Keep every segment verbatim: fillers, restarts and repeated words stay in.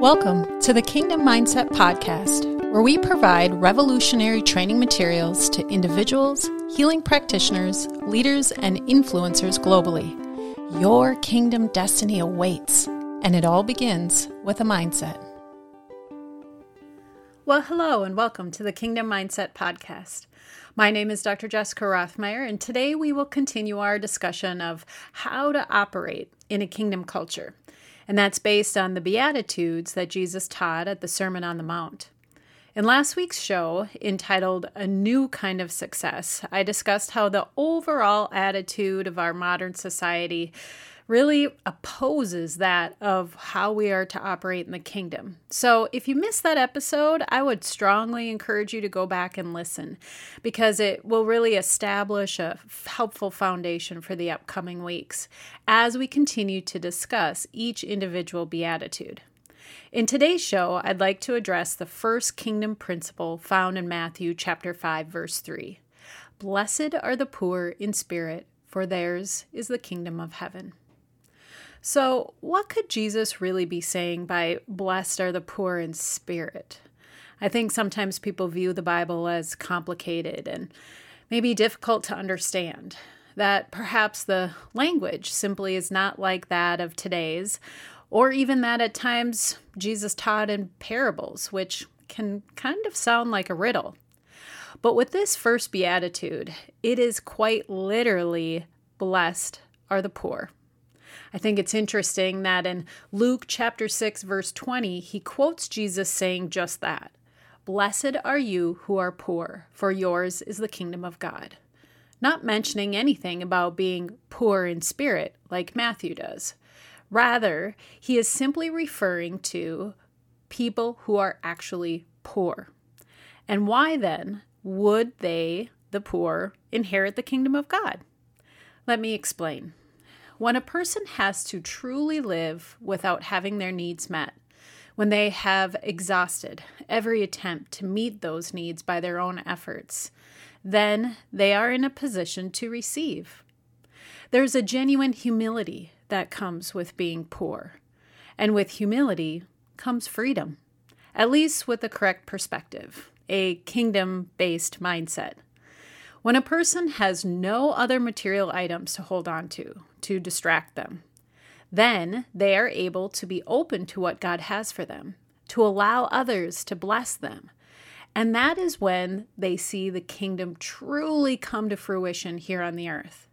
Welcome to the Kingdom Mindset Podcast, where we provide revolutionary training materials to individuals, healing practitioners, leaders, and influencers globally. Your kingdom destiny awaits, and it all begins with a mindset. Well, hello, and welcome to the Kingdom Mindset Podcast. My name is Doctor Jessica Rothmeyer, and today we will continue our discussion of how to operate in a kingdom culture. And that's based on the Beatitudes that Jesus taught at the Sermon on the Mount. In last week's show, entitled A New Kind of Success, I discussed how the overall attitude of our modern society really opposes that of how we are to operate in the kingdom. So if you missed that episode, I would strongly encourage you to go back and listen, because it will really establish a helpful foundation for the upcoming weeks as we continue to discuss each individual beatitude. In today's show, I'd like to address the first kingdom principle found in Matthew chapter five, verse three. Blessed are the poor in spirit, for theirs is the kingdom of heaven. So what could Jesus really be saying by blessed are the poor in spirit? I think sometimes people view the Bible as complicated and maybe difficult to understand, that perhaps the language simply is not like that of today's, or even that at times Jesus taught in parables, which can kind of sound like a riddle. But with this first beatitude, it is quite literally blessed are the poor. I think it's interesting that in Luke chapter six, verse twenty, he quotes Jesus saying just that. Blessed are you who are poor, for yours is the kingdom of God. Not mentioning anything about being poor in spirit like Matthew does. Rather, he is simply referring to people who are actually poor. And why then would they, the poor, inherit the kingdom of God? Let me explain. When a person has to truly live without having their needs met, when they have exhausted every attempt to meet those needs by their own efforts, then they are in a position to receive. There's a genuine humility that comes with being poor, and with humility comes freedom, at least with the correct perspective, a kingdom-based mindset. When a person has no other material items to hold on to, to distract them, then they are able to be open to what God has for them, to allow others to bless them. And that is when they see the kingdom truly come to fruition here on the earth.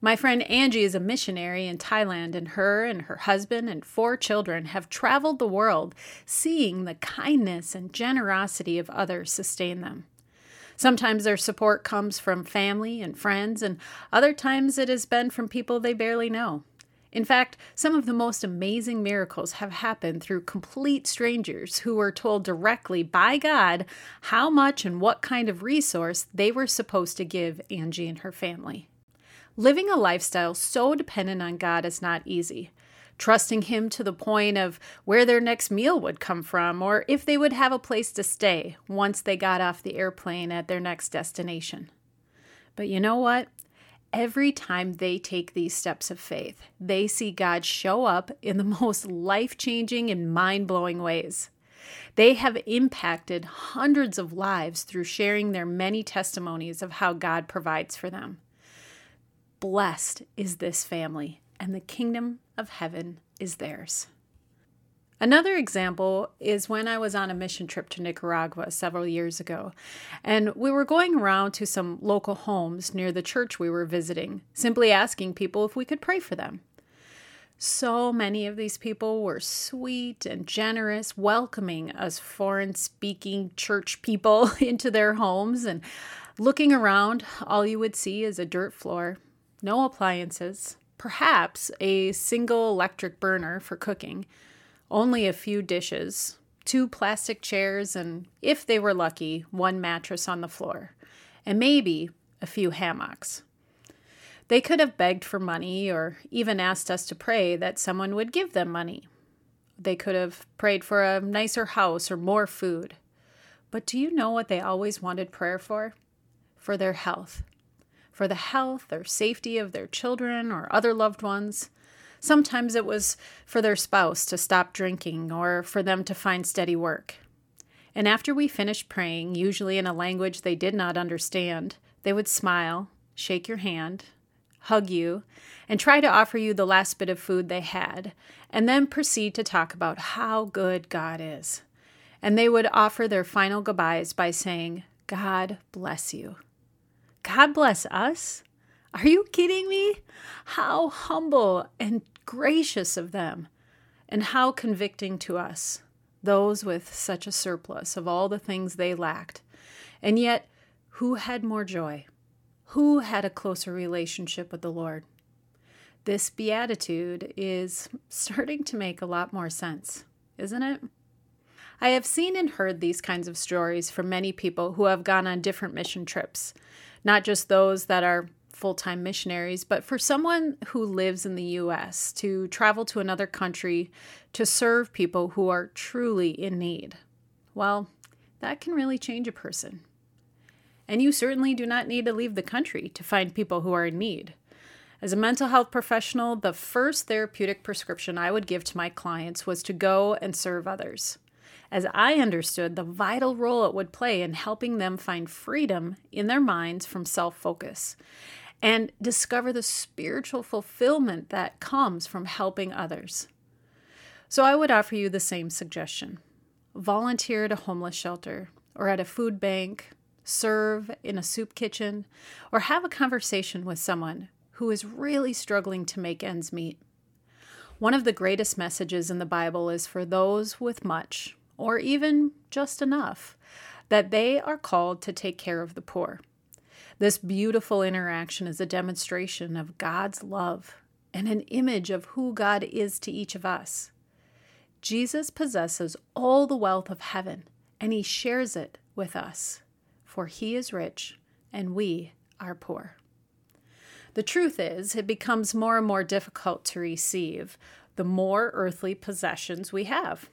My friend Angie is a missionary in Thailand, and her and her husband and four children have traveled the world seeing the kindness and generosity of others sustain them. Sometimes their support comes from family and friends, and other times it has been from people they barely know. In fact, some of the most amazing miracles have happened through complete strangers who were told directly by God how much and what kind of resource they were supposed to give Angie and her family. Living a lifestyle so dependent on God is not easy. Trusting Him to the point of where their next meal would come from, or if they would have a place to stay once they got off the airplane at their next destination. But you know what? Every time they take these steps of faith, they see God show up in the most life-changing and mind-blowing ways. They have impacted hundreds of lives through sharing their many testimonies of how God provides for them. Blessed is this family, and the kingdom of heaven is theirs. Another example is when I was on a mission trip to Nicaragua several years ago, and we were going around to some local homes near the church we were visiting, simply asking people if we could pray for them. So many of these people were sweet and generous, welcoming us foreign-speaking church people into their homes, and looking around, all you would see is a dirt floor, no appliances, perhaps a single electric burner for cooking, only a few dishes, two plastic chairs, and if they were lucky, one mattress on the floor, and maybe a few hammocks. They could have begged for money or even asked us to pray that someone would give them money. They could have prayed for a nicer house or more food. But do you know what they always wanted prayer for? For their health. For the health or safety of their children or other loved ones. Sometimes it was for their spouse to stop drinking or for them to find steady work. And after we finished praying, usually in a language they did not understand, they would smile, shake your hand, hug you, and try to offer you the last bit of food they had, and then proceed to talk about how good God is. And they would offer their final goodbyes by saying, God bless you. God bless us? Are you kidding me? How humble and gracious of them, and how convicting to us, those with such a surplus of all the things they lacked. And yet, who had more joy? Who had a closer relationship with the Lord? This beatitude is starting to make a lot more sense, isn't it? I have seen and heard these kinds of stories from many people who have gone on different mission trips, not just those that are full-time missionaries, but for someone who lives in the U S to travel to another country to serve people who are truly in need. Well, that can really change a person. And you certainly do not need to leave the country to find people who are in need. As a mental health professional, the first therapeutic prescription I would give to my clients was to go and serve others, as I understood the vital role it would play in helping them find freedom in their minds from self-focus and discover the spiritual fulfillment that comes from helping others. So I would offer you the same suggestion. Volunteer at a homeless shelter or at a food bank, serve in a soup kitchen, or have a conversation with someone who is really struggling to make ends meet. One of the greatest messages in the Bible is for those with much, or even just enough, that they are called to take care of the poor. This beautiful interaction is a demonstration of God's love and an image of who God is to each of us. Jesus possesses all the wealth of heaven, and he shares it with us, for he is rich and we are poor. The truth is, it becomes more and more difficult to receive the more earthly possessions we have.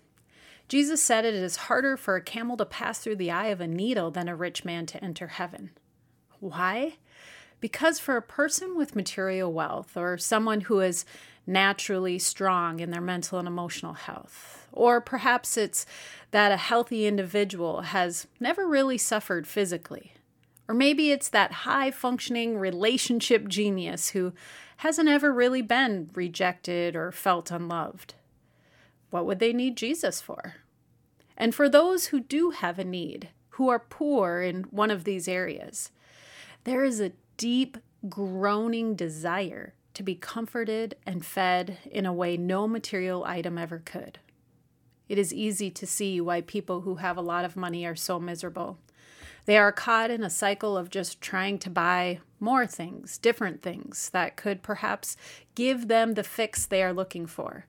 Jesus said it is harder for a camel to pass through the eye of a needle than a rich man to enter heaven. Why? Because for a person with material wealth, or someone who is naturally strong in their mental and emotional health, or perhaps it's that a healthy individual has never really suffered physically, or maybe it's that high-functioning relationship genius who hasn't ever really been rejected or felt unloved. What would they need Jesus for? And for those who do have a need, who are poor in one of these areas, there is a deep, groaning desire to be comforted and fed in a way no material item ever could. It is easy to see why people who have a lot of money are so miserable. They are caught in a cycle of just trying to buy more things, different things that could perhaps give them the fix they are looking for.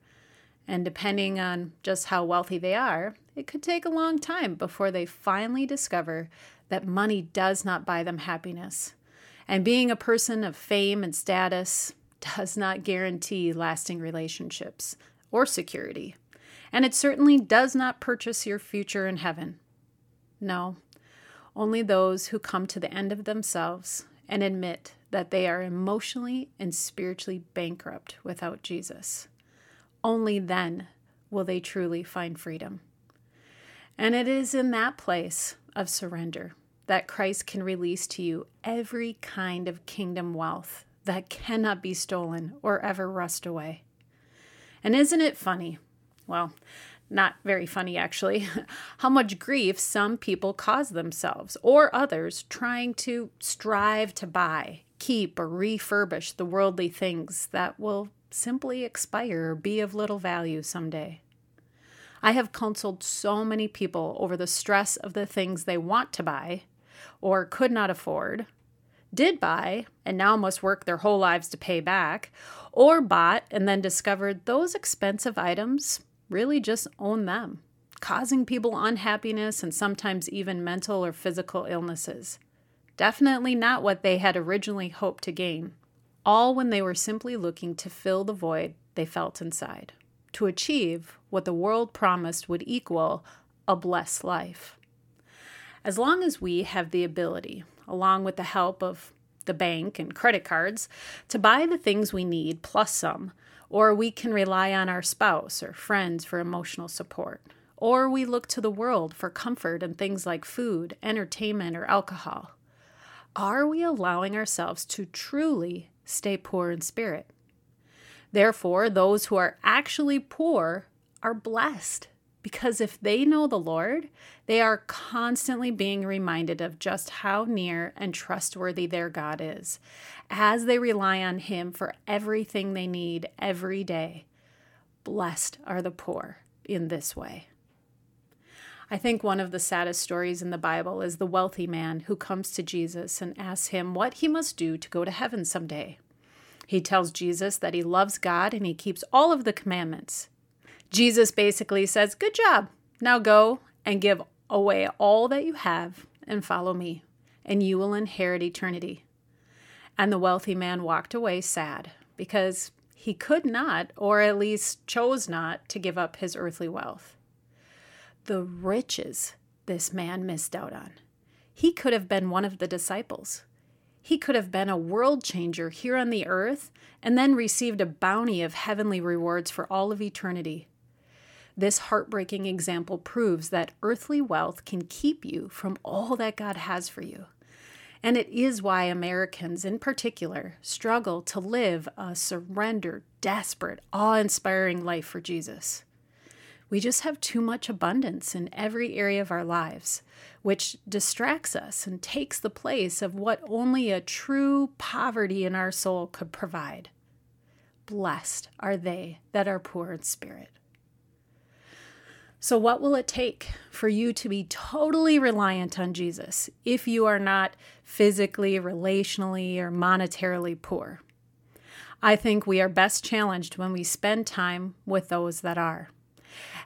And depending on just how wealthy they are, it could take a long time before they finally discover that money does not buy them happiness. And being a person of fame and status does not guarantee lasting relationships or security. And it certainly does not purchase your future in heaven. No, only those who come to the end of themselves and admit that they are emotionally and spiritually bankrupt without Jesus. Only then will they truly find freedom. And it is in that place of surrender that Christ can release to you every kind of kingdom wealth that cannot be stolen or ever rust away. And isn't it funny? Well, not very funny actually, how much grief some people cause themselves or others trying to strive to buy, keep, or refurbish the worldly things that will simply expire or be of little value someday. I have counseled so many people over the stress of the things they want to buy or could not afford, did buy and now must work their whole lives to pay back, or bought and then discovered those expensive items really just own them, causing people unhappiness and sometimes even mental or physical illnesses. Definitely not what they had originally hoped to gain, all when they were simply looking to fill the void they felt inside, to achieve what the world promised would equal a blessed life. As long as we have the ability, along with the help of the bank and credit cards, to buy the things we need plus some, Or we can rely on our spouse or friends for emotional support. Or we look to the world for comfort in things like food, entertainment, or alcohol. Are we allowing ourselves to truly stay poor in spirit? Therefore, those who are actually poor are blessed, because if they know the Lord, they are constantly being reminded of just how near and trustworthy their God is, as they rely on Him for everything they need every day. Blessed are the poor in this way. I think one of the saddest stories in the Bible is the wealthy man who comes to Jesus and asks Him what he must do to go to heaven someday. He tells Jesus that he loves God and he keeps all of the commandments. Jesus basically says, "Good job. Now go and give away all that you have and follow me, and you will inherit eternity." And the wealthy man walked away sad because he could not, or at least chose not, to give up his earthly wealth. The riches this man missed out on. He could have been one of the disciples. He could have been a world changer here on the earth and then received a bounty of heavenly rewards for all of eternity. This heartbreaking example proves that earthly wealth can keep you from all that God has for you. And it is why Americans in particular struggle to live a surrendered, desperate, awe-inspiring life for Jesus. We just have too much abundance in every area of our lives, which distracts us and takes the place of what only a true poverty in our soul could provide. Blessed are they that are poor in spirit. So what will it take for you to be totally reliant on Jesus if you are not physically, relationally, or monetarily poor? I think we are best challenged when we spend time with those that are.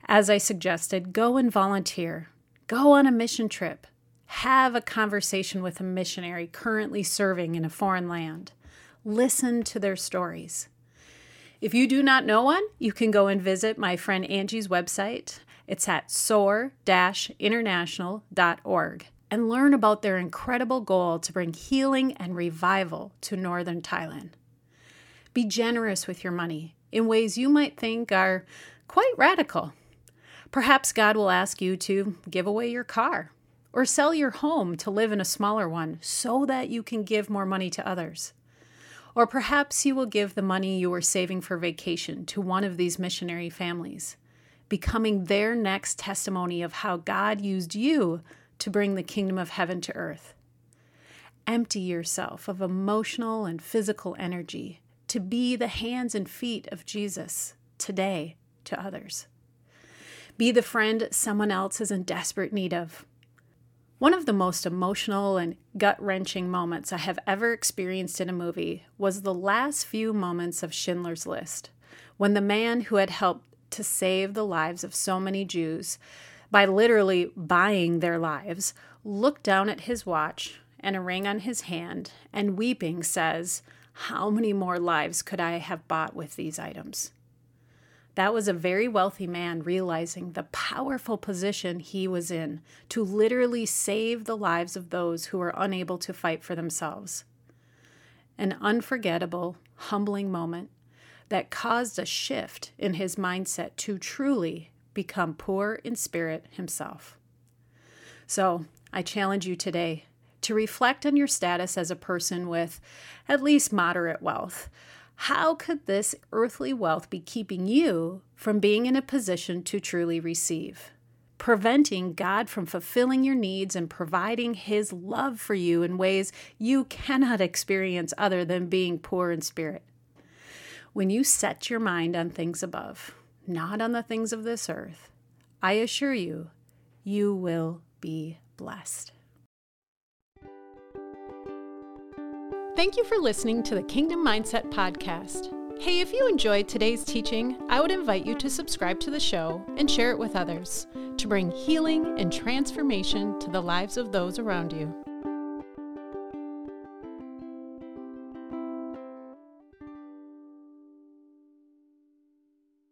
As I suggested, go and volunteer. Go on a mission trip. Have a conversation with a missionary currently serving in a foreign land. Listen to their stories. If you do not know one, you can go and visit my friend Angie's website. It's at soar dash international dot org, and learn about their incredible goal to bring healing and revival to northern Thailand. Be generous with your money in ways you might think are quite radical. Perhaps God will ask you to give away your car or sell your home to live in a smaller one so that you can give more money to others. Or perhaps you will give the money you were saving for vacation to one of these missionary families, becoming their next testimony of how God used you to bring the kingdom of heaven to earth. Empty yourself of emotional and physical energy to be the hands and feet of Jesus today to others. Be the friend someone else is in desperate need of. One of the most emotional and gut-wrenching moments I have ever experienced in a movie was the last few moments of Schindler's List, when the man who had helped to save the lives of so many Jews by literally buying their lives looked down at his watch and a ring on his hand and, weeping, says, "How many more lives could I have bought with these items?" That was a very wealthy man realizing the powerful position he was in to literally save the lives of those who were unable to fight for themselves. An unforgettable, humbling moment that caused a shift in his mindset to truly become poor in spirit himself. So I challenge you today to reflect on your status as a person with at least moderate wealth. How could this earthly wealth be keeping you from being in a position to truly receive, preventing God from fulfilling your needs and providing His love for you in ways you cannot experience other than being poor in spirit? When you set your mind on things above, not on the things of this earth, I assure you, you will be blessed. Thank you for listening to the Kingdom Mindset Podcast. Hey, if you enjoyed today's teaching, I would invite you to subscribe to the show and share it with others to bring healing and transformation to the lives of those around you.